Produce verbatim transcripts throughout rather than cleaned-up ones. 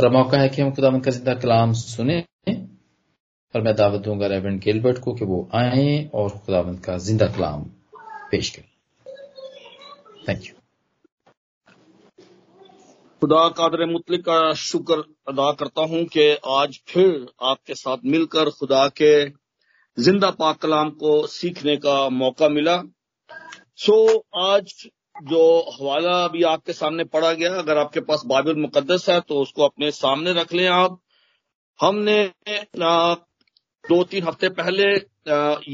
और मौका है कि हम खुदा का जिंदा कलाम सुने, और मैं दावत दूंगा रेवरेंड गिलबर्ट को कि वो आएं और खुदावंद का जिंदा कलाम पेश करें। Thank you. खुदा कादर मुतलक का शुक्र अदा करता हूं कि आज फिर आपके साथ मिलकर खुदा के जिंदा पाक कलाम को सीखने का मौका मिला। सो आज जो हवाला भी आपके सामने पढ़ा गया, अगर आपके पास बाइबल मुकद्दस है तो उसको अपने सामने रख लें आप। हमने दो तीन हफ्ते पहले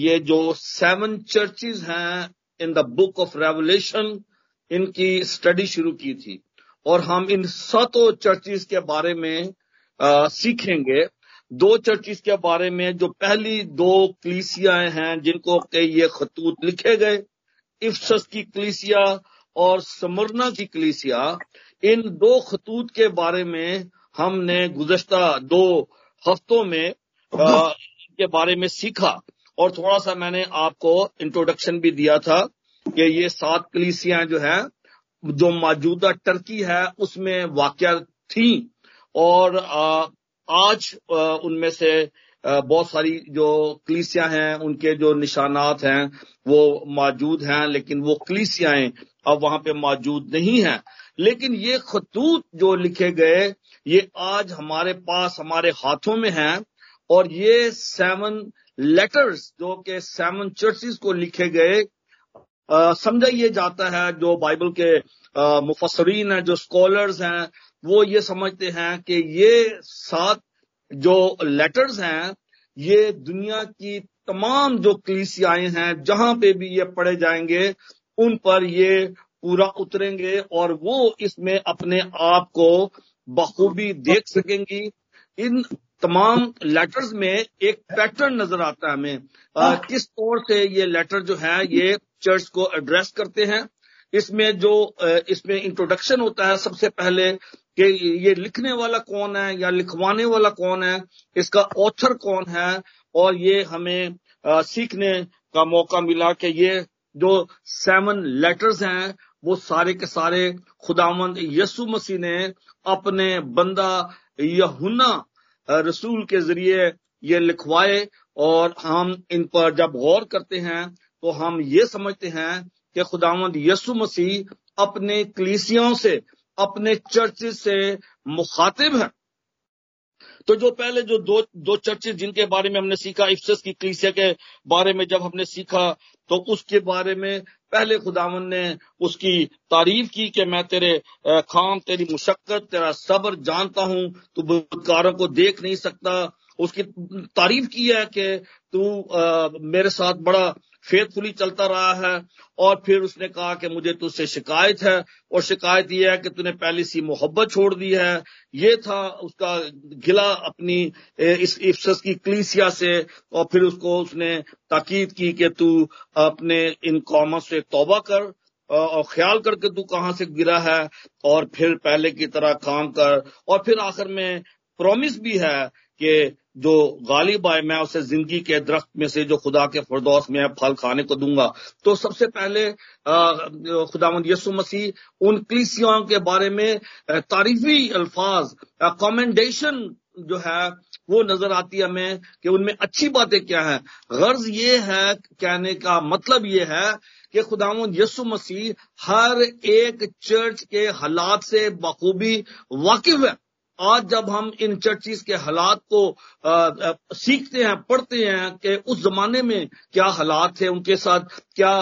ये जो सेवन चर्चेज हैं in the book of Revelation, इनकी स्टडी शुरू की थी और हम इन सातों चर्चेज के बारे में आ, सीखेंगे। दो चर्चेज के बारे में, जो पहली दो कलीसियाएं हैं जिनको के ये खतूत लिखे गए, इफसस की कलीसिया और समरना की कलीसिया, इन दो खतूत के बारे में हमने गुज़श्ता दो हफ्तों में आ, के बारे में सीखा। और थोड़ा सा मैंने आपको इंट्रोडक्शन भी दिया था कि ये सात कलीसियां जो हैं, जो मौजूदा टर्की है उसमें वाक़या थी, और आ, आज आ, उनमें से आ, बहुत सारी जो कलीसियां हैं उनके जो निशानात हैं वो मौजूद हैं, लेकिन वो कलीसियाएं अब वहां पे मौजूद नहीं हैं। लेकिन ये खतूत जो लिखे गए ये आज हमारे पास हमारे हाथों में हैं, और ये सेवन लेटर्स जो कि सेवन चर्चेज को लिखे गए, समझा ये जाता है, जो बाइबल के आ, मुफस्सरीन हैं, जो स्कॉलर्स हैं, वो ये समझते हैं कि ये सात जो लेटर्स हैं ये दुनिया की तमाम जो कलीसियाएं हैं जहां पे भी ये पढ़े जाएंगे उन पर ये पूरा उतरेंगे, और वो इसमें अपने आप को बखूबी देख सकेंगी। इन तमाम लेटर्स में एक पैटर्न नजर आता है हमें, आ, किस तौर से ये लेटर जो है ये चर्च को एड्रेस करते हैं। इसमें जो इसमें इंट्रोडक्शन होता है सबसे पहले कि ये लिखने वाला कौन है या लिखवाने वाला कौन है, इसका ऑथर कौन है, और ये हमें आ, सीखने का मौका मिला कि ये जो सेवन लेटर्स हैं वो सारे के सारे खुदावंद यसु मसीह ने अपने बंदा यूहन्ना रसूल के जरिए ये लिखवाए। और हम इन पर जब गौर करते हैं तो हम ये समझते हैं कि खुदावंद यसु मसीह अपने कलीसियाओं से, अपने चर्चेज से मुखातिब है। तो जो पहले जो दो दो चर्चेज जिनके बारे में हमने सीखा, इफसस की कलीसिया के बारे में जब हमने सीखा तो उसके बारे में पहले खुदावंद ने उसकी तारीफ की कि मैं तेरे खाम, तेरी मुशक्कत, तेरा सब्र जानता हूं, तू बदकारों को देख नहीं सकता। उसकी तारीफ की है कि तू मेरे साथ बड़ा फेथफुली चलता रहा है। और फिर उसने कहा कि मुझे तुझसे शिकायत है, और शिकायत यह है कि तूने पहली सी मोहब्बत छोड़ दी है। ये था उसका गिला अपनी इस इफसस की कलीसिया से। और फिर उसको उसने ताकीद की कि तू अपने इन कौमों से तौबा कर और ख्याल करके तू कहां से गिरा है, और फिर पहले की तरह काम कर। और फिर आखिर में प्रॉमिस भी है कि जो गालिब आए मैं उसे जिंदगी के दरख्त में से जो खुदा के फरदौस में फल खाने को दूंगा। तो सबसे पहले खुदावंद यसु मसीह उन कलीसियाओं के बारे में तारीफी अल्फाज, कमेंडेशन जो है वो नजर आती है हमें कि उनमें अच्छी बातें क्या हैं। गर्ज ये है, कहने का मतलब ये है कि खुदावंद यसु मसीह हर एक चर्च के हालात से बखूबी वाकिफ है। आज जब हम इन चर्चेज के हालात को आ, आ, सीखते हैं, पढ़ते हैं कि उस जमाने में क्या हालात थे, उनके साथ क्या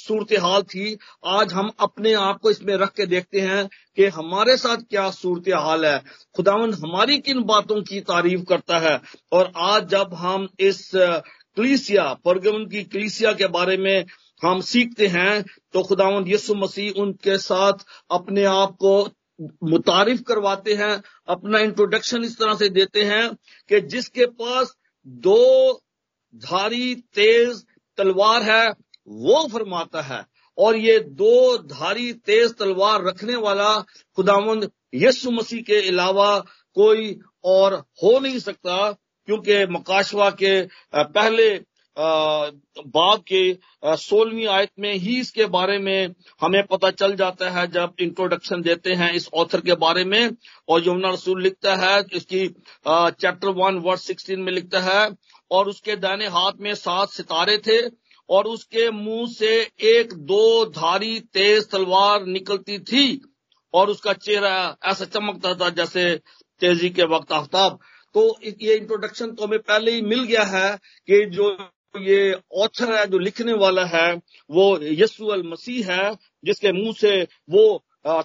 सूरत हाल थी, आज हम अपने आप को इसमें रख के देखते हैं कि हमारे साथ क्या सूरत हाल है, खुदावंद हमारी किन बातों की तारीफ करता है। और आज जब हम इस कलीसिया, परगमन की कलीसिया के बारे में हम सीखते हैं तो खुदावंद यसु मसीह उनके साथ अपने आप को मुतारिफ करवाते हैं, अपना इंट्रोडक्शन इस तरह से देते हैं कि जिसके पास दो धारी तेज तलवार है वो फरमाता है। और ये दो धारी तेज तलवार रखने वाला खुदावंद यसु मसीह के अलावा कोई और हो नहीं सकता, क्योंकि मकाशवा के पहले बाब के सोलहवीं आयत में ही इसके बारे में हमें पता चल जाता है, जब इंट्रोडक्शन देते हैं इस ऑथर के बारे में। और यूहन्ना रसूल लिखता है, इसकी चैप्टर वन वर्स सिक्सटीन में लिखता है, और उसके दाहिने हाथ में सात सितारे थे और उसके मुंह से एक दो धारी तेज तलवार निकलती थी और उसका चेहरा ऐसा चमकता था जैसे तेजी के वक्त आफ्ताब। तो ये इंट्रोडक्शन तो हमें पहले ही मिल गया है कि जो ये ऑथर है, जो लिखने वाला है, वो यीशु अल मसीह है, जिसके मुंह से वो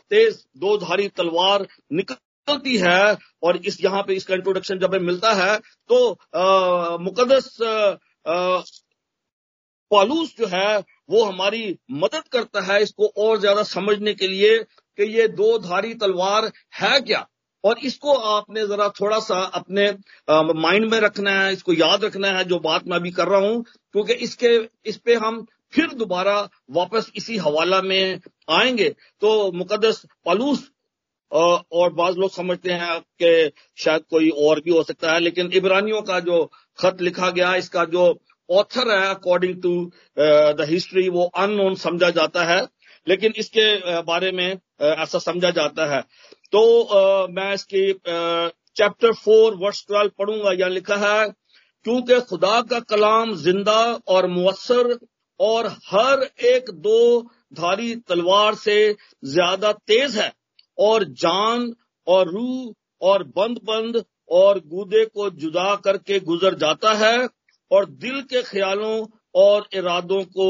तेज दो धारी तलवार निकल होती है। और इस यहाँ पे इसका इंट्रोडक्शन जब हमें मिलता है तो आ, मुकद्दस पौलुस जो है वो हमारी मदद करता है इसको और ज्यादा समझने के लिए कि ये दो धारी तलवार है क्या। और इसको आपने जरा थोड़ा सा अपने माइंड में रखना है, इसको याद रखना है जो बात मैं अभी कर रहा हूं, क्योंकि इसके इस पे हम फिर दोबारा वापस इसी हवाला में आएंगे। तो मुकद्दस पौलुस, और बाज लोग समझते हैं कि शायद कोई और भी हो सकता है, लेकिन इब्रानियों का जो खत लिखा गया, इसका जो ऑथर है अकॉर्डिंग टू द हिस्ट्री वो अननोन समझा जाता है, लेकिन इसके बारे में ऐसा समझा जाता है। तो आ, मैं इसकी चैप्टर फोर वर्स ट्वेल्व पढ़ूंगा। यह लिखा है, क्योंकि खुदा का कलाम जिंदा और मुअस्सर और हर एक दो धारी तलवार से ज्यादा तेज है और जान और रूह और बंद बंद और गूदे को जुदा करके गुजर जाता है और दिल के ख्यालों और इरादों को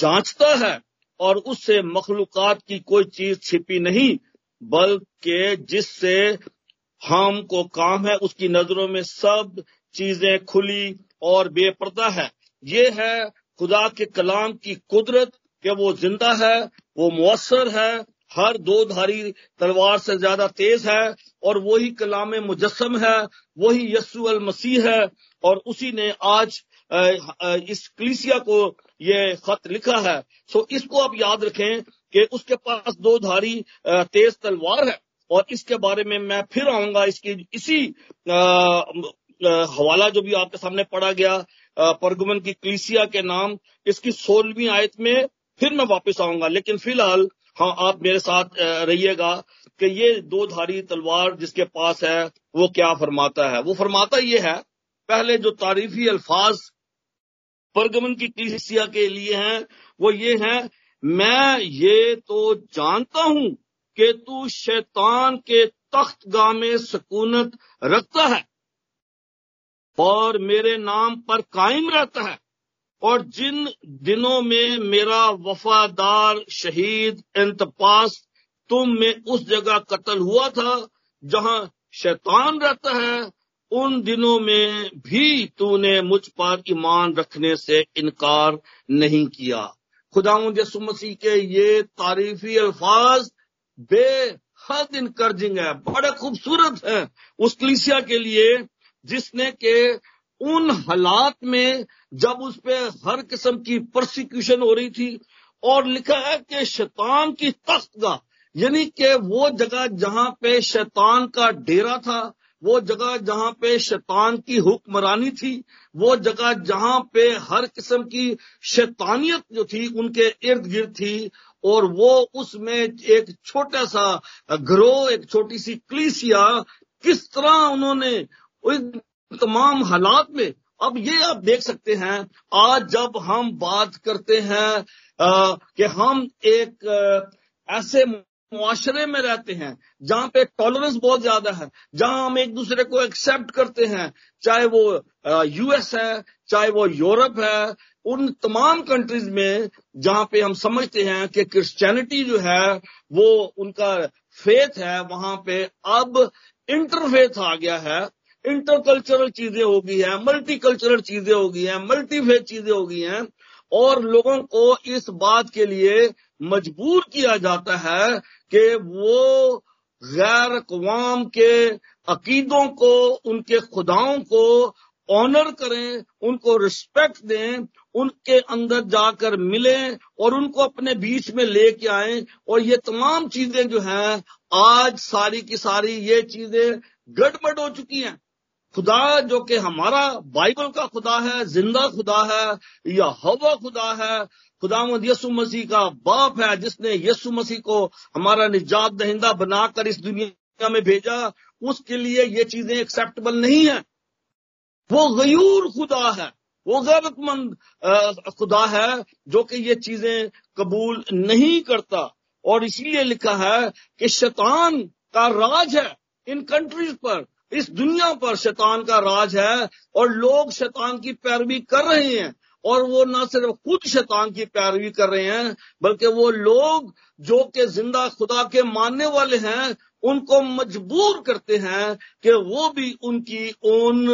जांचता है और उससे मखलूकात की कोई चीज छिपी नहीं, बल्कि जिससे हमको काम है उसकी नजरों में सब चीजें खुली और बेपर्दा है। ये है खुदा के कलाम की कुदरत कि वो जिंदा है, वो मुअस्सर है, हर दो धारी तलवार से ज्यादा तेज है, और वही कलाम मुजस्सम है, वही यीशु अल मसीह है, और उसी ने आज इस कलीसिया को ये खत लिखा है। सो इसको आप याद रखें कि उसके पास दो धारी तेज तलवार है। और इसके बारे में मैं फिर आऊंगा, इसकी इसी आ, आ, हवाला जो भी आपके सामने पढ़ा गया परगमन की कलीसिया के नाम, इसकी सोलहवीं आयत में फिर मैं वापस आऊंगा। लेकिन फिलहाल हाँ, आप मेरे साथ रहिएगा कि ये दो धारी तलवार जिसके पास है वो क्या फरमाता है। वो फरमाता ये है, पहले जो तारीफी अल्फाज परगमन की कलीसिया के लिए हैं वो ये हैं, मैं ये तो जानता हूं कि तू शैतान के तख्तगाह में सकूनत रखता है और मेरे नाम पर कायम रहता है, और जिन दिनों में मेरा वफादार शहीद एंतपास तुम में उस जगह कत्ल हुआ था जहां शैतान रहता है, उन दिनों में भी तूने मुझ पर ईमान रखने से इनकार नहीं किया। खुदावंद यीशु मसीह के ये तारीफी अल्फाज बेहद इनकरेजिंग है, बड़े खूबसूरत है उस कलीसिया के लिए जिसने के उन हालात में जब उस पे हर किस्म की परसिक्यूशन हो रही थी, और लिखा है कि शैतान की तख्तगाह, यानी कि वो जगह जहां पे शैतान का डेरा था, वो जगह जहां पे शैतान की हुक्मरानी थी, वो जगह जहां पे हर किस्म की शैतानियत जो थी उनके इर्द गिर्द थी, और वो उसमें एक छोटा सा ग्रोह, एक छोटी सी कलीसिया, किस तरह उन्होंने तमाम हालात में। अब ये आप देख सकते हैं, आज जब हम बात करते हैं कि हम एक आ, ऐसे मुआशरे में रहते हैं जहां पे टॉलरेंस बहुत ज्यादा है, जहां हम एक दूसरे को एक्सेप्ट करते हैं, चाहे वो यूएस है, चाहे वो यूरोप है, उन तमाम कंट्रीज में जहां पे हम समझते हैं कि क्रिश्चियनिटी जो है वो उनका फेथ है, वहां पे अब इंटरफेथ आ गया है, इंटरकल्चरल चीजें हो गई हैं, मल्टी कल्चरल चीजें हो गई हैं, मल्टीफेथ चीजें हो गई हैं, और लोगों को इस बात के लिए मजबूर किया जाता है कि वो गैर अक़वाम के अकीदों को, उनके खुदाओं को ऑनर करें, उनको रिस्पेक्ट दें, उनके अंदर जाकर मिलें और उनको अपने बीच में लेके आएं। और ये तमाम चीजें जो हैं आज सारी की सारी ये चीजें गड़बड़ हो चुकी हैं। खुदा जो कि हमारा बाइबल का खुदा है, जिंदा खुदा है, या हवा खुदा है, खुदावंद यसु मसीह का बाप है जिसने यसु मसीह को हमारा निजात दहिंदा बनाकर इस दुनिया में भेजा, उसके लिए ये चीजें एक्सेप्टेबल नहीं है। वो गयूर खुदा है, वो गैरतमंद खुदा है जो कि ये चीजें कबूल नहीं करता। और इसीलिए लिखा है कि शैतान का राज है इन कंट्रीज पर, इस दुनिया पर शैतान का राज है और लोग शैतान की पैरवी कर रहे हैं। और वो ना सिर्फ खुद शैतान की पैरवी कर रहे हैं बल्कि वो लोग जो कि जिंदा खुदा के मानने वाले हैं उनको मजबूर करते हैं कि वो भी उनकी उन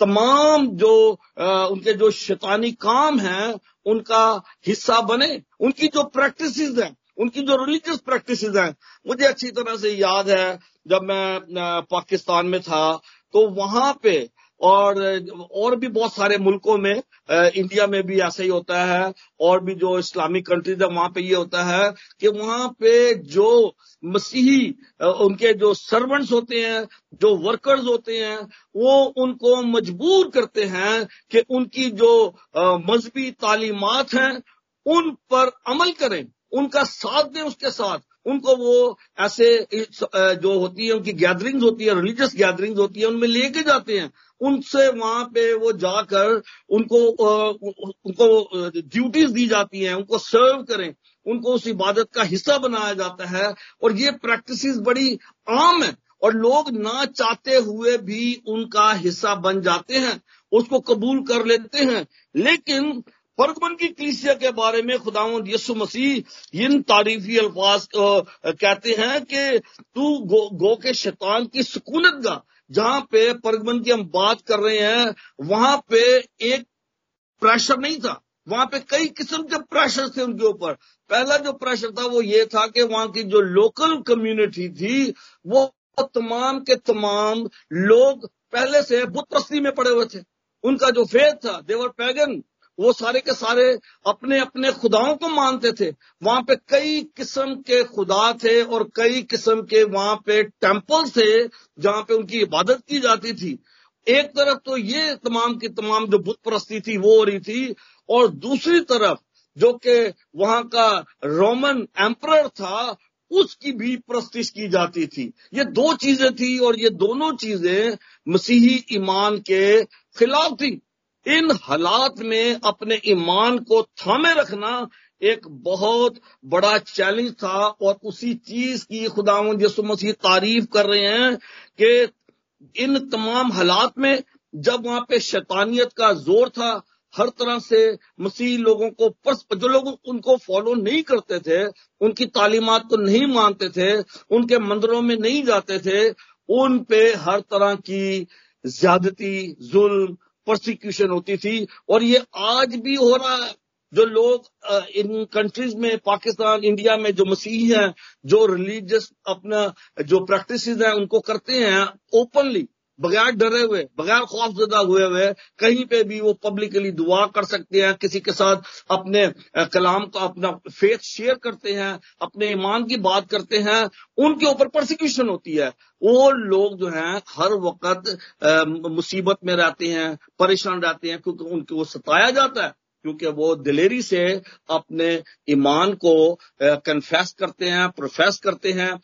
तमाम जो आ, उनके जो शैतानी काम हैं उनका हिस्सा बने। उनकी जो प्रैक्टिसेस हैं, उनकी जो रिलीजियस प्रैक्टिसेस हैं, मुझे अच्छी तरह से याद है जब मैं पाकिस्तान में था तो वहां पे और और भी बहुत सारे मुल्कों में, इंडिया में भी ऐसा ही होता है और भी जो इस्लामिक कंट्रीज है वहां पे ये होता है कि वहां पे जो मसीही उनके जो सर्वेंट्स होते हैं, जो वर्कर्स होते हैं, वो उनको मजबूर करते हैं कि उनकी जो मजहबी तालीमात हैं उन पर अमल करें, उनका साथ दें। उसके साथ उनको वो ऐसे जो होती है उनकी गैदरिंग्स होती है, रिलीजियस गैदरिंग्स होती है, उनमें लेके जाते हैं। उनसे वहां पे वो जाकर उनको उनको ड्यूटीज दी जाती हैं, उनको सर्व करें, उनको उस इबादत का हिस्सा बनाया जाता है। और ये प्रैक्टिसेस बड़ी आम है और लोग ना चाहते हुए भी उनका हिस्सा बन जाते हैं, उसको कबूल कर लेते हैं। लेकिन बर्गमन की कलीसिया के बारे में खुदावंद यसु मसीह इन तारीफी अल्फाज कहते हैं कि तू गो, गो के शैतान की सुकूनत गा, जहां पे बर्गमन की हम बात कर रहे हैं वहां पे एक प्रेशर नहीं था, वहां पे कई किस्म के प्रेशर थे उनके ऊपर। पहला जो प्रेशर था वो ये था कि वहां की जो लोकल कम्युनिटी थी वो तमाम के तमाम लोग पहले से बुत परस्ती में पड़े हुए थे, उनका जो फेथ था देवर पैगन, वो सारे के सारे अपने अपने खुदाओं को मानते थे। वहां पे कई किस्म के खुदा थे और कई किस्म के वहां पे टेम्पल्स थे जहां पे उनकी इबादत की जाती थी। एक तरफ तो ये तमाम की तमाम जो बुत परस्ती थी वो हो रही थी और दूसरी तरफ जो कि वहां का रोमन एम्परर था उसकी भी परस्तिश की जाती थी। ये दो चीजें थी और ये दोनों चीजें मसीही ईमान के खिलाफ थी। इन हालात में अपने ईमान को थामे रखना एक बहुत बड़ा चैलेंज था और उसी चीज की खुदावंद यसु मसीह तारीफ कर रहे हैं कि इन तमाम हालात में जब वहां पे शैतानियत का जोर था, हर तरह से मसीह लोगों को परस, जो लोग उनको फॉलो नहीं करते थे, उनकी तालीमात को नहीं मानते थे, उनके मंदिरों में नहीं जाते थे, उन पे हर तरह की ज्यादती, जुल्म, परसिक्यूशन होती थी। और ये आज भी हो रहा है। जो लोग इन कंट्रीज में, पाकिस्तान, इंडिया में जो मसीही हैं, जो रिलीजियस अपना जो प्रैक्टिसेस हैं उनको करते हैं ओपनली, बगैर डरे हुए, बगैर खौफजदा हुए हुए, कहीं पे भी वो पब्लिकली दुआ कर सकते हैं, किसी के साथ अपने कलाम का, अपना फेथ शेयर करते हैं, अपने ईमान की बात करते हैं, उनके ऊपर परसिक्यूशन होती है। वो लोग जो हैं हर वक्त मुसीबत में रहते हैं, परेशान रहते हैं, क्योंकि उनको सताया जाता है, क्योंकि वो दिलेरी से अपने ईमान को कन्फेस करते हैं, प्रोफेस करते हैं,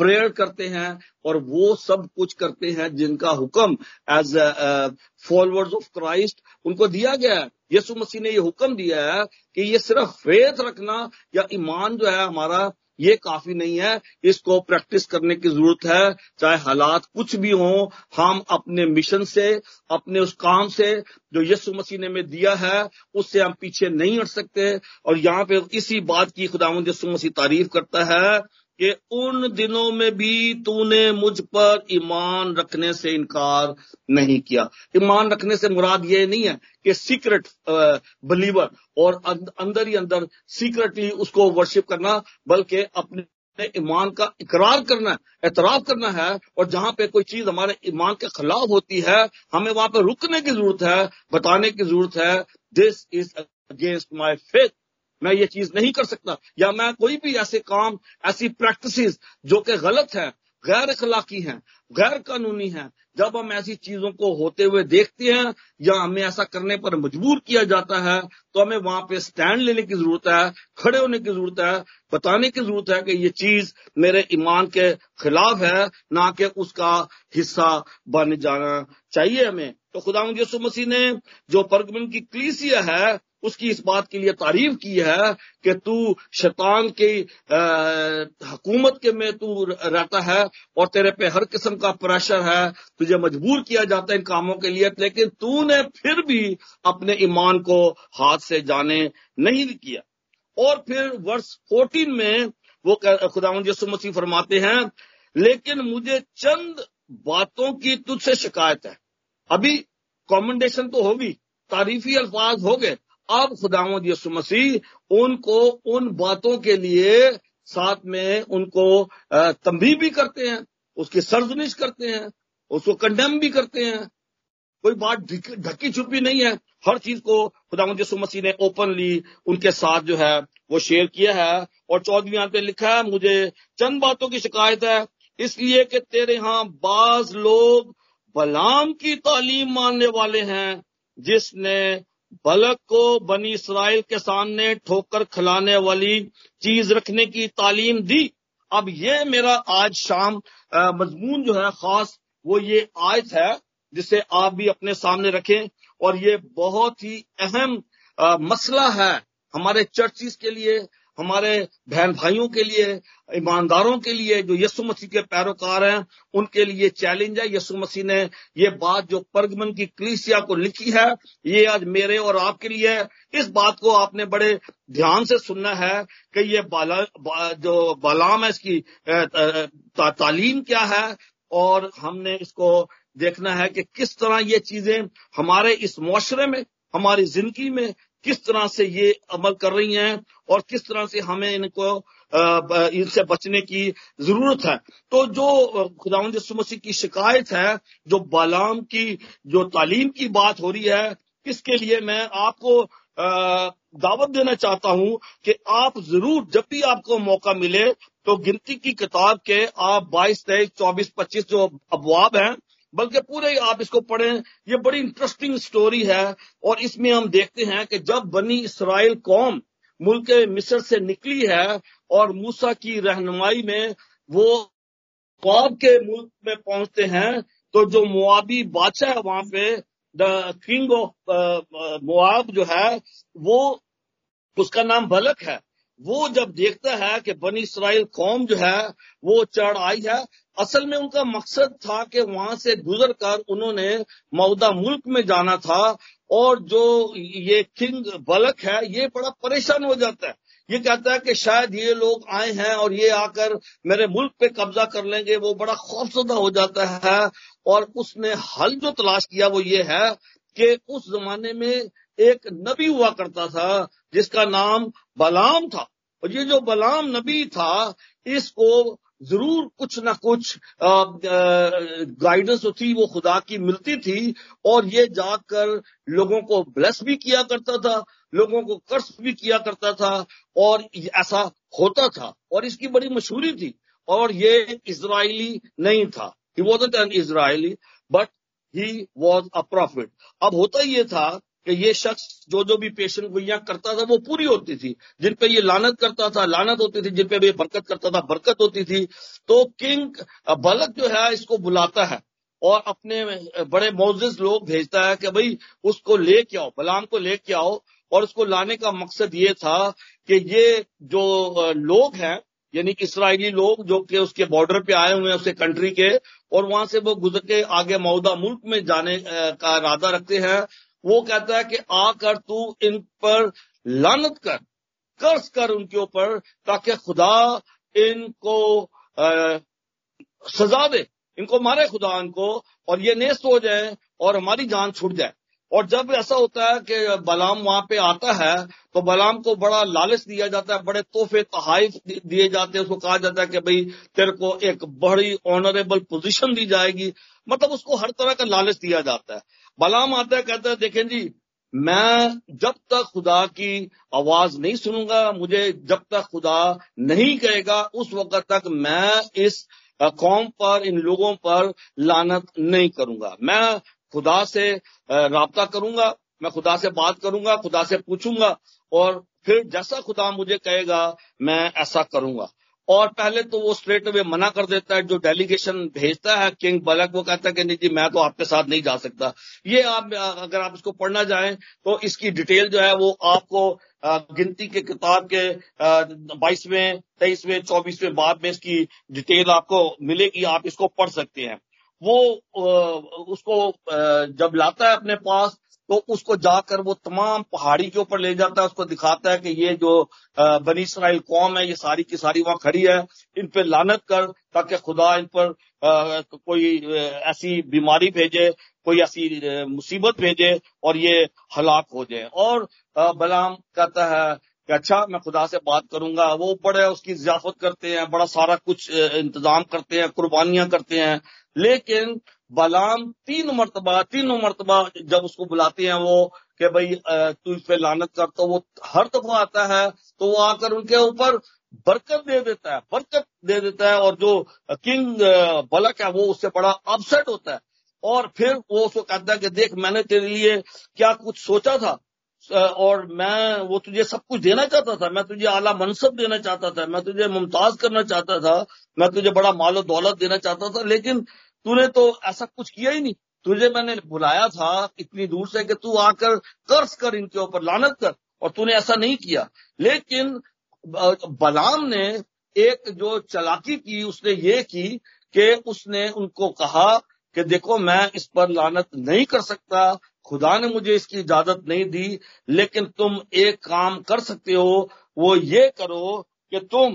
प्रेयर करते हैं और वो सब कुछ करते हैं जिनका हुक्म एज फॉलोअर्स ऑफ क्राइस्ट उनको दिया गया है। यीशु मसीह ने ये हुक्म दिया है कि ये सिर्फ फेथ रखना या ईमान जो है हमारा ये काफी नहीं है, इसको प्रैक्टिस करने की जरूरत है। चाहे हालात कुछ भी हों, हम अपने मिशन से, अपने उस काम से जो यीशु मसीह ने हमें दिया है, उससे हम पीछे नहीं हट सकते। और यहाँ पे इसी बात की खुदावंद यीशु मसीह तारीफ करता है कि उन दिनों में भी तूने मुझ पर ईमान रखने से इनकार नहीं किया। ईमान रखने से मुराद ये नहीं है कि सीक्रेट बिलीवर और अंदर ही अंदर सीक्रेटली उसको वर्शिप करना, बल्कि अपने ईमान का इकरार करना, एतराफ करना है। और जहां पे कोई चीज हमारे ईमान के खिलाफ होती है हमें वहां पर रुकने की जरूरत है, बताने की जरूरत है, this is against my faith, मैं ये चीज नहीं कर सकता, या मैं कोई भी ऐसे काम, ऐसी प्रैक्टिसेस जो कि गलत है गैर अखलाकी हैं, गैर कानूनी हैं। जब हम ऐसी चीजों को होते हुए देखते हैं या हमें ऐसा करने पर मजबूर किया जाता है तो हमें वहां पे स्टैंड लेने की जरूरत है, खड़े होने की जरूरत है, बताने की जरूरत है कि ये चीज मेरे ईमान के खिलाफ है, ना कि उसका हिस्सा बन जाना चाहिए हमें। तो खुदावंद यीशु मसीह ने जो परगमन की कलीसिया है उसकी इस बात के लिए तारीफ की है कि तू शैतान की हुकूमत के में तू रहता है और तेरे पे हर किस्म का प्रेशर है, तुझे मजबूर किया जाता है इन कामों के लिए, लेकिन तूने फिर भी अपने ईमान को हाथ से जाने नहीं किया। और फिर वर्स चौदह में वो खुदावंद यीशु मसीह फरमाते हैं, लेकिन मुझे चंद बातों की तुझसे शिकायत है। अभी कमेंडेशन तो होगी, तारीफी अल्फाज हो गए, अब खुदावंद यीशु मसीह उनको उन बातों के लिए साथ में उनको तंबीह भी करते हैं, उसकी सरजनिश करते हैं, उसको कंडेम भी करते हैं। कोई बात ढकी छुपी नहीं है, हर चीज को खुदावंद यीशु मसीह ने ओपनली उनके साथ जो है वो शेयर किया है। और चौदहवीं आयत में लिखा है, मुझे चंद बातों की शिकायत है इसलिए कि तेरे यहाँ बाज लोग बलाम की तालीम मानने वाले हैं जिसने बलक को बनी इसराइल के सामने ठोकर खिलाने वाली चीज रखने की तालीम दी। अब ये मेरा आज शाम मजमून जो है खास वो ये आयत है जिसे आप भी अपने सामने रखें, और ये बहुत ही अहम आ, मसला है हमारे चर्चिस के लिए, हमारे बहन भाइयों के लिए, ईमानदारों के लिए जो यीशु मसीह के पैरोकार हैं उनके लिए चैलेंज है। यीशु मसीह ने ये बात जो परगमन की कलीसिया को लिखी है ये आज मेरे और आपके लिए है। इस बात को आपने बड़े ध्यान से सुनना है कि ये बाला, बा, जो बालाम है इसकी ता, तालीम क्या है, और हमने इसको देखना है कि किस तरह ये चीजें हमारे इस मुआशरे में, हमारी जिंदगी में किस तरह से ये अमल कर रही हैं और किस तरह से हमें इनको इनसे बचने की जरूरत है। तो जो खुदावंद यीशु मसीह की शिकायत है, जो बालाम की जो तालीम की बात हो रही है, इसके लिए मैं आपको दावत देना चाहता हूं कि आप जरूर जब भी आपको मौका मिले तो गिनती की किताब के आप बाईस तेईस चौबीस पच्चीस जो अबवाब हैं बल्कि पूरे आप इसको पढ़ें। ये बड़ी इंटरेस्टिंग स्टोरी है और इसमें हम देखते हैं कि जब बनी इसराइल कौम मुल्क मिस्र से निकली है और मूसा की रहनुमाई में वो मोआब के मुल्क में पहुंचते हैं तो जो मोआबी बादशाह है वहां पे द किंग ऑफ मोआब जो है वो उसका नाम बलक है। वो जब देखता है कि बनी इसराइल कौम जो है वो चढ़ आई है, असल में उनका मकसद था कि वहां से गुजर कर उन्होंने मौदा मुल्क में जाना था, और जो ये किंग बलक है ये बड़ा परेशान हो जाता है। ये कहता है कि शायद ये लोग आए हैं और ये आकर मेरे मुल्क पे कब्जा कर लेंगे। वो बड़ा खौफजदा हो जाता है और उसने हल जो तलाश किया वो ये है कि उस जमाने में एक नबी हुआ करता था जिसका नाम बलाम था, और ये जो बलाम नबी था इसको जरूर कुछ ना कुछ गाइडेंस थी वो खुदा की मिलती थी, और ये जाकर लोगों को ब्लेस भी किया करता था, लोगों को कर्स भी किया करता था, और ऐसा होता था। और इसकी बड़ी मशहूरी थी, और ये इजरायली नहीं था, he was an Israeli but he was a prophet. अब होता ये था कि ये शख्स जो जो भी पेशन गुइयां करता था वो पूरी होती थी, जिन पे ये लानत करता था लानत होती थी, जिन पे भी बरकत करता था बरकत होती थी। तो किंग बलक जो है इसको बुलाता है और अपने बड़े मोजिज लोग भेजता है कि भाई उसको लेके आओ, बलाम को लेके आओ। और उसको लाने का मकसद ये था कि ये जो लोग हैं यानी इसराइली लोग जो कि उसके बॉर्डर पे आए हुए हैं उसके कंट्री के, और वहां से वो गुजर के आगे मौदा मुल्क में जाने का इरादा रखते हैं, वो कहता है कि आकर तू इन पर लानत कर, कर्ज कर उनके ऊपर, ताकि खुदा इनको आ, सजा दे, इनको मारे खुदा इनको, और ये नेस्त हो जाए और हमारी जान छूट जाए। और जब ऐसा होता है कि बलाम वहां पे आता है तो बलाम को बड़ा लालच दिया जाता है, बड़े तोहफे तहाइफ दिए जाते हैं, उसको कहा जाता है कि भाई तेरे को एक बड़ी ऑनरेबल पोजीशन दी जाएगी, मतलब उसको हर तरह का लालच दिया जाता है। बलाम आता है कहता है देखें जी मैं जब तक खुदा की आवाज नहीं सुनूंगा, मुझे जब तक खुदा नहीं कहेगा उस वक्त तक मैं इस कौम पर, इन लोगों पर लानत नहीं करूंगा। मैं खुदा से राब्ता करूंगा, मैं खुदा से बात करूंगा, खुदा से पूछूंगा और फिर जैसा खुदा मुझे कहेगा मैं ऐसा करूंगा। और पहले तो वो स्ट्रेट अवे मना कर देता है, जो डेलीगेशन भेजता है किंग बलक, वो कहता है कि नहीं जी मैं तो आपके साथ नहीं जा सकता। ये आप अगर आप इसको पढ़ना चाहें तो इसकी डिटेल जो है वो आपको गिनती के किताब के बाईसवें तेईसवें चौबीसवें बाब में इसकी डिटेल आपको मिलेगी, आप इसको पढ़ सकते हैं। वो उसको जब लाता है अपने पास तो उसको जाकर वो तमाम पहाड़ी के ऊपर ले जाता है, उसको दिखाता है कि ये जो बनी इसराइल कौम है ये सारी की सारी वहां खड़ी है, इन पर लानत कर ताकि खुदा इन पर कोई ऐसी बीमारी भेजे, कोई ऐसी मुसीबत भेजे और ये हलाक हो जाए। और बलाम कहता है कि अच्छा मैं खुदा से बात करूंगा। वो बड़े उसकी जियाफत करते हैं, बड़ा सारा कुछ इंतजाम करते हैं, कुर्बानियां करते हैं, लेकिन बलाम तीन मरतबा तीनों मरतबा जब उसको बुलाते हैं वो कि भाई तू इस पे लानत कर, तो वो हर दफा आता है तो वो आकर उनके ऊपर बरकत दे देता है बरकत दे देता है और जो किंग बलक है वो उससे बड़ा अपसेट होता है। और फिर वो उसको कहता है कि देख मैंने तेरे लिए क्या कुछ सोचा था और मैं वो तुझे सब कुछ देना चाहता था, मैं तुझे आला मनसब देना चाहता था, मैं तुझे मुमताज करना चाहता था, मैं तुझे बड़ा मालो दौलत देना चाहता था, लेकिन तूने तो ऐसा कुछ किया ही नहीं। तुझे मैंने बुलाया था इतनी दूर से कि तू आकर कर्ज कर, इनके ऊपर लानत कर, और तूने ऐसा नहीं किया। लेकिन बलाम ने एक जो चालाकी की, उसने ये की कि उसने उनको कहा कि देखो मैं इस पर लानत नहीं कर सकता, खुदा ने मुझे इसकी इजाजत नहीं दी, लेकिन तुम एक काम कर सकते हो, वो ये करो कि तुम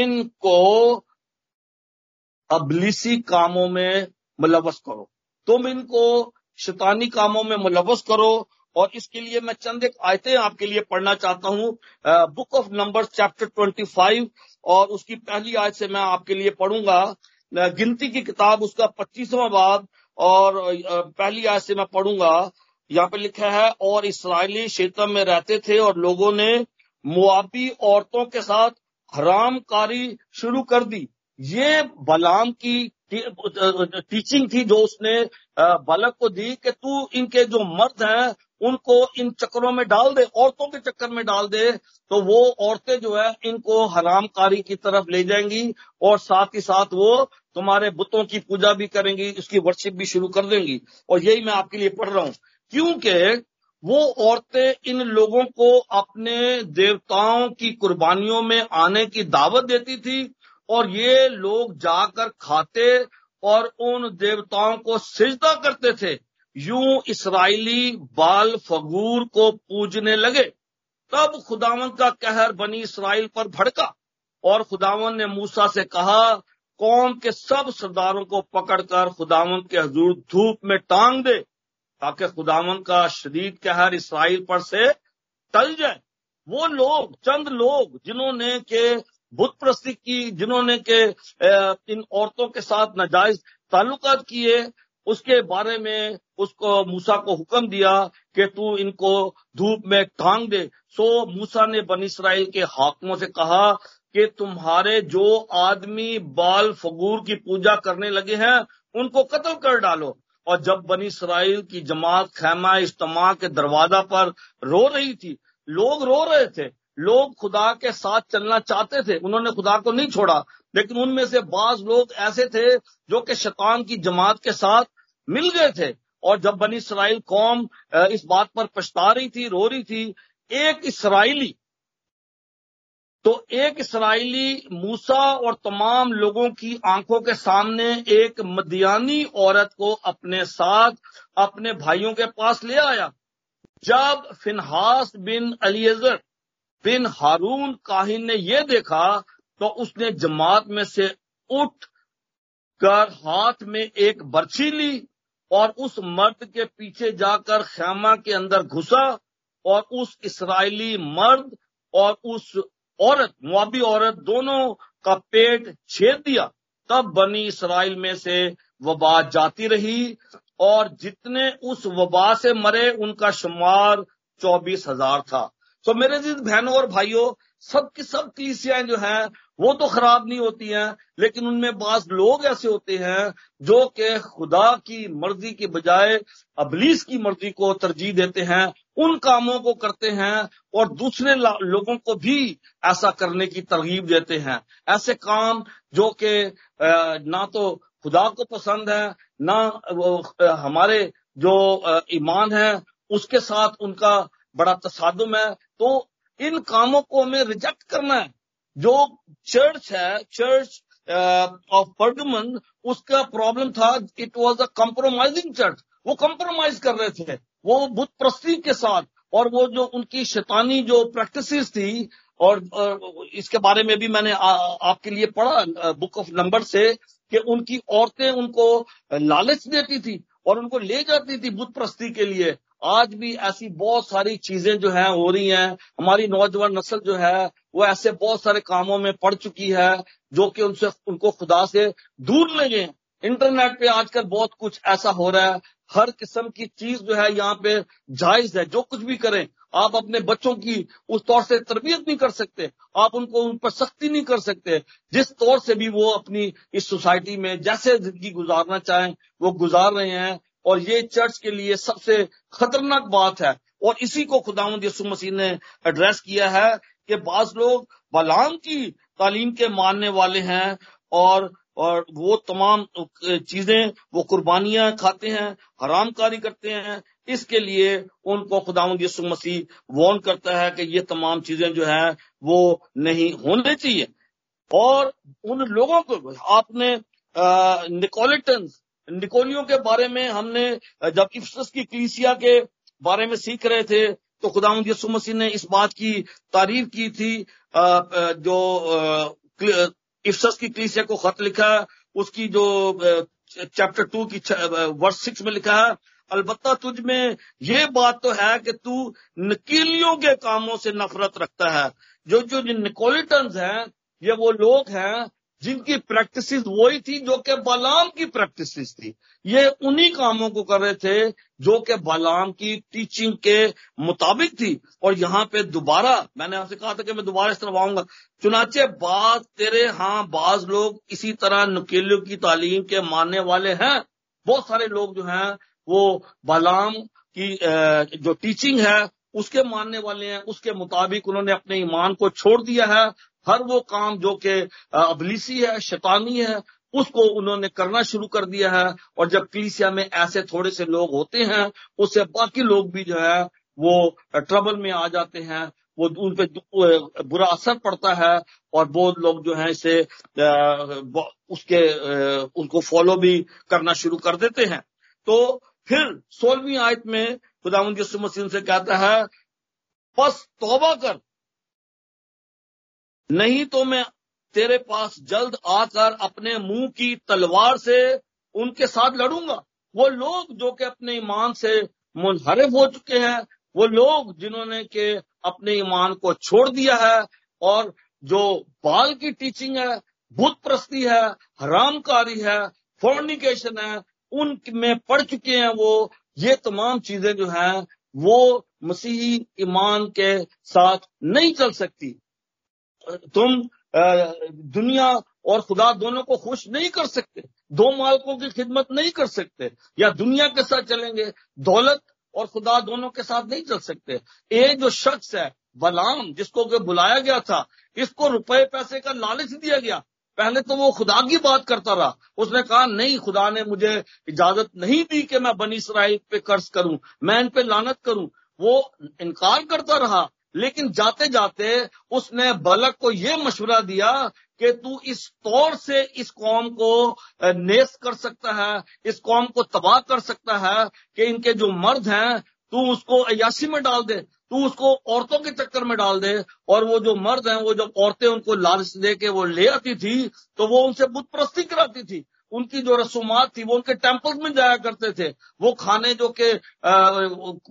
इनको अबलीसी कामों में मुलवस करो, तुम इनको शैतानी कामों में मुलवस करो। और इसके लिए मैं चंद एक आयतें आपके लिए पढ़ना चाहता हूँ, बुक ऑफ नंबर्स चैप्टर पच्चीस और उसकी पहली आयत से मैं आपके लिए पढ़ूंगा, गिनती की किताब उसका पच्चीसवां बाब और पहली आयत से मैं पढ़ूंगा। यहाँ पे लिखा है, और इसराइली क्षेत्र में रहते थे और लोगों ने मुआबी औरतों के साथ हरामकारी शुरू कर दी। ये बलाम की टीचिंग थी जो उसने बलक को दी कि तू इनके जो मर्द हैं उनको इन चक्करों में डाल दे, औरतों के चक्कर में डाल दे, तो वो औरतें जो है इनको हरामकारी की तरफ ले जाएंगी और साथ ही साथ वो तुम्हारे बुतों की पूजा भी करेंगी, उसकी वर्शिप भी शुरू कर देंगी। और यही मैं आपके लिए पढ़ रहा हूँ, क्योंकि वो औरतें इन लोगों को अपने देवताओं की कुर्बानियों में आने की दावत देती थी और ये लोग जाकर खाते और उन देवताओं को सिजदा करते थे। यूं इसराइली बाल फगूर को पूजने लगे। तब खुदावंद का कहर बनी इसराइल पर भड़का और खुदावंद ने मूसा से कहा, कौम के सब सरदारों को पकड़कर खुदावंद के हजूर धूप में टांग दे ताकि खुदावंद का शदीद कहर इसराइल पर से टल जाए। वो लोग, चंद लोग जिन्होंने के बुत प्रस्ती की, जिन्होंने के इन औरतों के साथ नाजायज ताल्लुकात किए, उसके बारे में उसको मूसा को हुक्म दिया कि तू इनको धूप में टांग दे। सो मूसा ने बनी इसराइल के हाकिमों से कहा कि तुम्हारे जो आदमी बाल फगूर की पूजा करने लगे हैं उनको कत्ल कर डालो। और जब बनी इसराइल की जमात खैमा इज्तिमा के दरवाजा पर रो रही थी, लोग रो रहे थे, लोग खुदा के साथ चलना चाहते थे, उन्होंने खुदा को नहीं छोड़ा, लेकिन उनमें से बाज लोग ऐसे थे जो कि शैतान की जमात के साथ मिल गए थे। और जब बनी इसराइल कौम इस बात पर पछता रही थी, रो रही थी, एक इसराइली तो एक इसराइली मूसा और तमाम लोगों की आंखों के सामने एक मदियानी औरत को अपने साथ अपने भाइयों के पास ले आया। जब फिनहास बिन एलीआजर बिन हारून काहिन ने यह देखा तो उसने जमात में से उठ कर हाथ में एक बर्छी ली और उस मर्द के पीछे जाकर खैमा के अंदर घुसा और उस इसराइली मर्द और उस औरत, मुआबी औरत, दोनों का पेट छेद दिया। तब बनी इसराइल में से वबा जाती रही और जितने उस वबा से मरे उनका शुमार चौबीस हजार था। तो मेरे जिस बहनों और भाइयों, सब की सब कलीसियाएं जो हैं वो तो खराब नहीं होती हैं, लेकिन उनमें बास लोग ऐसे होते हैं जो कि खुदा की मर्जी के बजाय अबलीस की मर्जी को तरजीह देते हैं, उन कामों को करते हैं और दूसरे लोगों को भी ऐसा करने की तरगीब देते हैं। ऐसे काम जो कि ना तो खुदा को पसंद है, ना हमारे जो ईमान है उसके साथ उनका बड़ा तसादुम है। तो इन कामों को हमें रिजेक्ट करना है। जो चर्च है, चर्च ऑफ पर्गमन, उसका प्रॉब्लम था, it was a compromising church. वो कम्प्रोमाइज कर रहे थे, वो बुत प्रस्ती के साथ, और वो जो उनकी शैतानी जो प्रैक्टिसेस थी, और, और इसके बारे में भी मैंने आ, आपके लिए पढ़ा बुक ऑफ नंबर से कि उनकी औरतें उनको लालच देती थी और उनको ले जाती थी बुत प्रस्ती के लिए। आज भी ऐसी बहुत सारी चीजें जो हैं हो रही हैं। हमारी नौजवान नस्ल जो है वो ऐसे बहुत सारे कामों में पड़ चुकी है जो कि उनसे उनको खुदा से दूर ले गए। इंटरनेट पे आजकल बहुत कुछ ऐसा हो रहा है, हर किस्म की चीज जो है यहाँ पे जायज है। जो कुछ भी करें, आप अपने बच्चों की उस तौर से तरबियत नहीं कर सकते, आप उनको उन पर सख्ती नहीं कर सकते। जिस तौर से भी वो अपनी इस सोसाइटी में जैसे जिंदगी गुजारना चाहें वो गुजार रहे हैं, और ये चर्च के लिए सबसे खतरनाक बात है। और इसी को खुदावंद यीशु मसीह ने एड्रेस किया है कि बाज लोग बलाम की तालीम के मानने वाले हैं, और और वो तमाम चीजें, वो कुर्बानियां खाते हैं, हरामकारी करते हैं। इसके लिए उनको खुदावंद यीशु मसीह वार्न करता है कि ये तमाम चीजें जो है वो नहीं होने चाहिए। और उन लोगों को आपने निकोलेटन्स निकोलियों के बारे में, हमने जब इफिसुस की कलीसिया के बारे में सीख रहे थे तो खुदावंद यीशु मसीह ने इस बात की तारीफ की थी। जो इफिसुस की कलीसिया को खत लिखा, उसकी जो चैप्टर टू की वर्स सिक्स में लिखा है, अलबत्ता तुझ में ये बात तो है कि तू निकोलियों के कामों से नफरत रखता है। जो जो निकोलिटन्स हैं, ये वो लोग हैं जिनकी प्रैक्टिसेस वही थी जो कि बलाम की प्रैक्टिसेस थी। ये उन्हीं कामों को कर रहे थे जो कि बलाम की टीचिंग के मुताबिक थी। और यहाँ पे दोबारा मैंने आपसे कहा था कि मैं दोबारा इस तरफ आऊंगा। चुनाचे बाज तेरे हाँ बाज लोग इसी तरह नुकेलियों की तालीम के मानने वाले हैं। बहुत सारे लोग जो हैं वो बलाम की जो टीचिंग है उसके मानने वाले हैं, उसके मुताबिक उन्होंने अपने ईमान को छोड़ दिया है। हर वो काम जो कि अबलीसी है, शैतानी है, उसको उन्होंने करना शुरू कर दिया है। और जब कलीसिया में ऐसे थोड़े से लोग होते हैं, उससे बाकी लोग भी जो है वो ट्रबल में आ जाते हैं, वो उन पर बुरा असर पड़ता है, और बहुत लोग जो है इसे उसके उनको फॉलो भी करना शुरू कर देते हैं। तो फिर सोलहवीं आयत में खुदावंद यीशु मसीह से कहता है, बस तौबा कर, नहीं तो मैं तेरे पास जल्द आकर अपने मुंह की तलवार से उनके साथ लड़ूंगा। वो लोग जो कि अपने ईमान से मुनहरिफ हो चुके हैं, वो लोग जिन्होंने के अपने ईमान को छोड़ दिया है, और जो बाल की टीचिंग है, बुत प्रस्ती है, हरामकारी है, फोर्निकेशन है, उनमें पड़ चुके हैं वो। ये तमाम चीजें जो हैं वो मसीही ईमान के साथ नहीं चल सकती। तुम दुनिया और खुदा दोनों को खुश नहीं कर सकते, दो मालकों की खिदमत नहीं कर सकते। या दुनिया के साथ चलेंगे, दौलत और खुदा दोनों के साथ नहीं चल सकते। ये जो शख्स है बलाम, जिसको के बुलाया गया था, इसको रुपए पैसे का लालच दिया गया। पहले तो वो खुदा की बात करता रहा, उसने कहा नहीं, खुदा ने मुझे इजाजत नहीं दी कि मैं बनी इसराइल पे कर्ज करूं, मैं इन पे लानत करूं। वो इनकार करता रहा, लेकिन जाते जाते उसने बलक को यह मशवरा दिया कि तू इस तौर से इस कौम को नेस्त कर सकता है, इस कौम को तबाह कर सकता है कि इनके जो मर्द हैं तू उसको अयाशी में डाल दे, तू उसको औरतों के चक्कर में डाल दे। और वो जो मर्द हैं, वो जब औरतें उनको लालच दे के वो ले आती थी तो वो उनसे बुत प्रस्ती कराती थी। उनकी जो रसूमात थी वो उनके टेम्पल्स में जाया करते थे, वो खाने जो के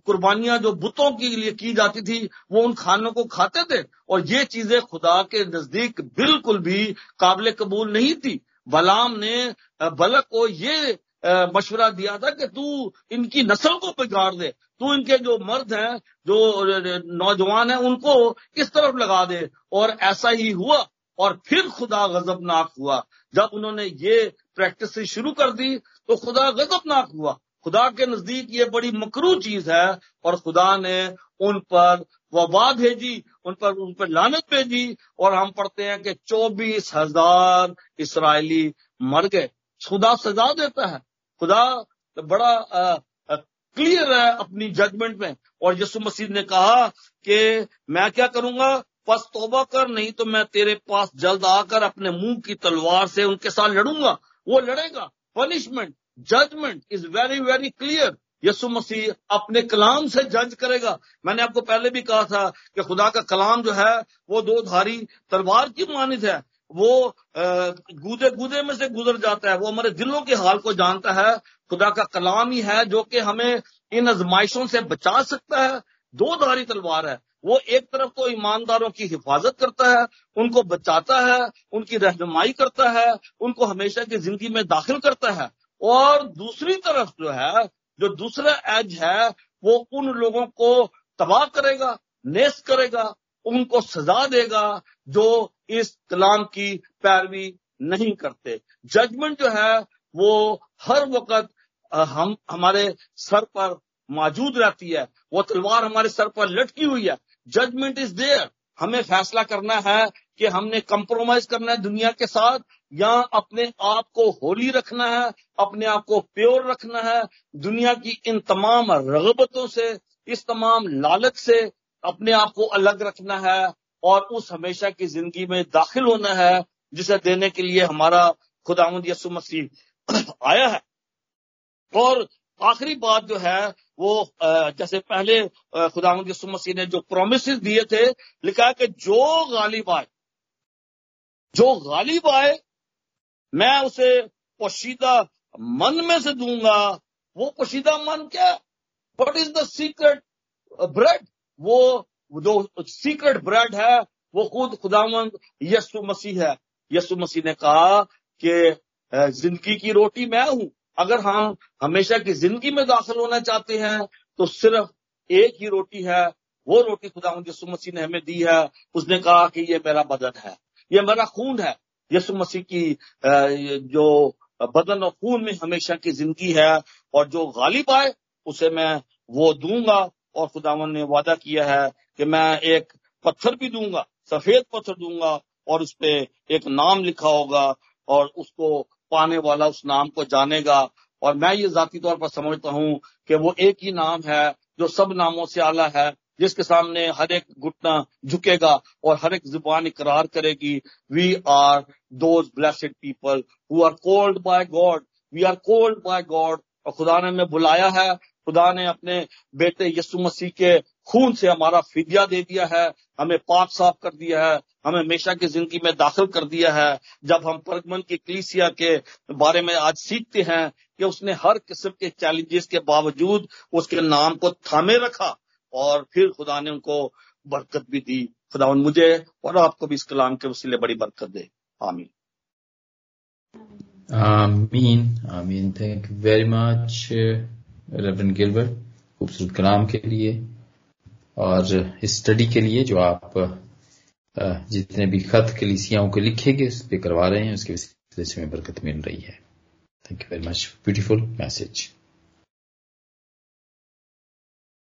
कुर्बानियां जो बुतों के लिए की जाती थी वो उन खानों को खाते थे। और ये चीजें खुदा के नजदीक बिल्कुल भी काबिल कबूल नहीं थी। बलाम ने बलक को ये मशवरा दिया था कि तू इनकी नस्ल को बिगाड़ दे, तू इनके जो मर्द हैं, जो नौजवान हैं, उनको इस तरफ लगा दे। और ऐसा ही हुआ और फिर खुदा गजबनाक हुआ। जब उन्होंने ये प्रैक्टिस शुरू कर दी तो खुदा गजबनाक हुआ। खुदा के नजदीक ये बड़ी मकरूह चीज है और खुदा ने उन पर वबा भेजी, उन पर उन पर लानत भेजी। और हम पढ़ते हैं कि चौबीस हजार इसराइली मर गए। खुदा सजा देता है, खुदा बड़ा आ, आ, क्लियर है अपनी जजमेंट में। और यीशु मसीह ने कहा कि मैं क्या करूंगा, बस तौबा कर, नहीं तो मैं तेरे पास जल्द आकर अपने मुंह की तलवार से उनके साथ लड़ूंगा। वो लड़ेगा। Punishment, judgment is very very clear. Yeshu Masih अपने कलाम से जज करेगा। मैंने आपको पहले भी कहा था कि खुदा का कलाम जो है वो दो धारी तलवार की मानित है। वो गूदे गूदे में से गुजर जाता है, वो हमारे दिलों के हाल को जानता है। खुदा का कलाम ही है जो कि हमें इन आजमाइशों से बचा सकता है। दो धारी तलवार है, वो एक तरफ तो ईमानदारों की हिफाजत करता है, उनको बचाता है, उनकी रहनुमाई करता है, उनको हमेशा की जिंदगी में दाखिल करता है। और दूसरी तरफ जो है, जो दूसरा एज है, वो उन लोगों को तबाह करेगा, नेस्त करेगा, उनको सजा देगा जो इस कलाम की पैरवी नहीं करते। जजमेंट जो है वो हर वक्त हम हमारे सर पर मौजूद रहती है, वो तलवार हमारे सर पर लटकी हुई है। Judgment is there. हमें फैसला करना है कि हमने कंप्रोमाइज करना है दुनिया के साथ या अपने आप को होली रखना है, अपने आप को प्योर रखना है दुनिया की इन तमाम रगबतों से, इस तमाम लालच से अपने आप को अलग रखना है और उस हमेशा की जिंदगी में दाखिल होना है जिसे देने के लिए हमारा खुदावंद यीशु मसीह आया है। और आखिरी बात जो है वो जैसे पहले खुदावंद यीशु मसीह ने जो प्रोमिस दिए थे, लिखा है कि जो गालिब आए, जो गालिब आए मैं उसे पोशीदा मन में से दूंगा। वो पोशीदा मन क्या? What is the secret bread? वो जो सीक्रेट ब्रेड है वो खुद खुदावंद यीशु मसीह है। यीशु मसीह ने कहा कि जिंदगी की रोटी मैं हूं। अगर हम हमेशा की जिंदगी में दाखिल होना चाहते हैं तो सिर्फ एक ही रोटी है, वो रोटी खुदावंद यीशु मसीह ने हमें दी है। उसने कहा कि ये मेरा बदन है, ये मेरा खून है। यीशु मसीह की जो बदन और खून में हमेशा की जिंदगी है और जो गालिब आए उसे मैं वो दूंगा। और खुदावन ने वादा किया है कि मैं एक पत्थर भी दूंगा, सफेद पत्थर दूंगा और उस पे एक नाम लिखा होगा और उसको पाने वाला उस नाम को जानेगा। और मैं ये जाती तौर पर समझता हूँ कि वो एक ही नाम है जो सब नामों से आला है, जिसके सामने हर एक घुटना झुकेगा और हर एक जुबान इकरार करेगी, we are those blessed people who are called by God, we are called by God. और खुदा ने हमें बुलाया है, खुदा ने अपने बेटे यीशु मसीह के खून से हमारा फिदिया दे दिया है, हमें पाप साफ कर दिया है, हमें हमेशा की जिंदगी में दाखिल कर दिया है। जब हम परगमन की कलीसिया के बारे में आज सीखते हैं कि उसने हर किस्म के चैलेंजेस के बावजूद उसके नाम को थामे रखा और फिर खुदा ने उनको बरकत भी दी। खुदा मुझे और आपको भी इस कलाम के वसीले बड़ी बरकत दे। आमीन आमीन आमीन। Thank you very much reverend Gilbert खूबसूरत कलाम के लिए और इस स्टडी के लिए जो आप जितने भी खत कलीसियाओं को लिखेंगे उस पर करवा रहे हैं, उसके वसीले से हमें बरकत मिल रही है। Thank you very much, beautiful message.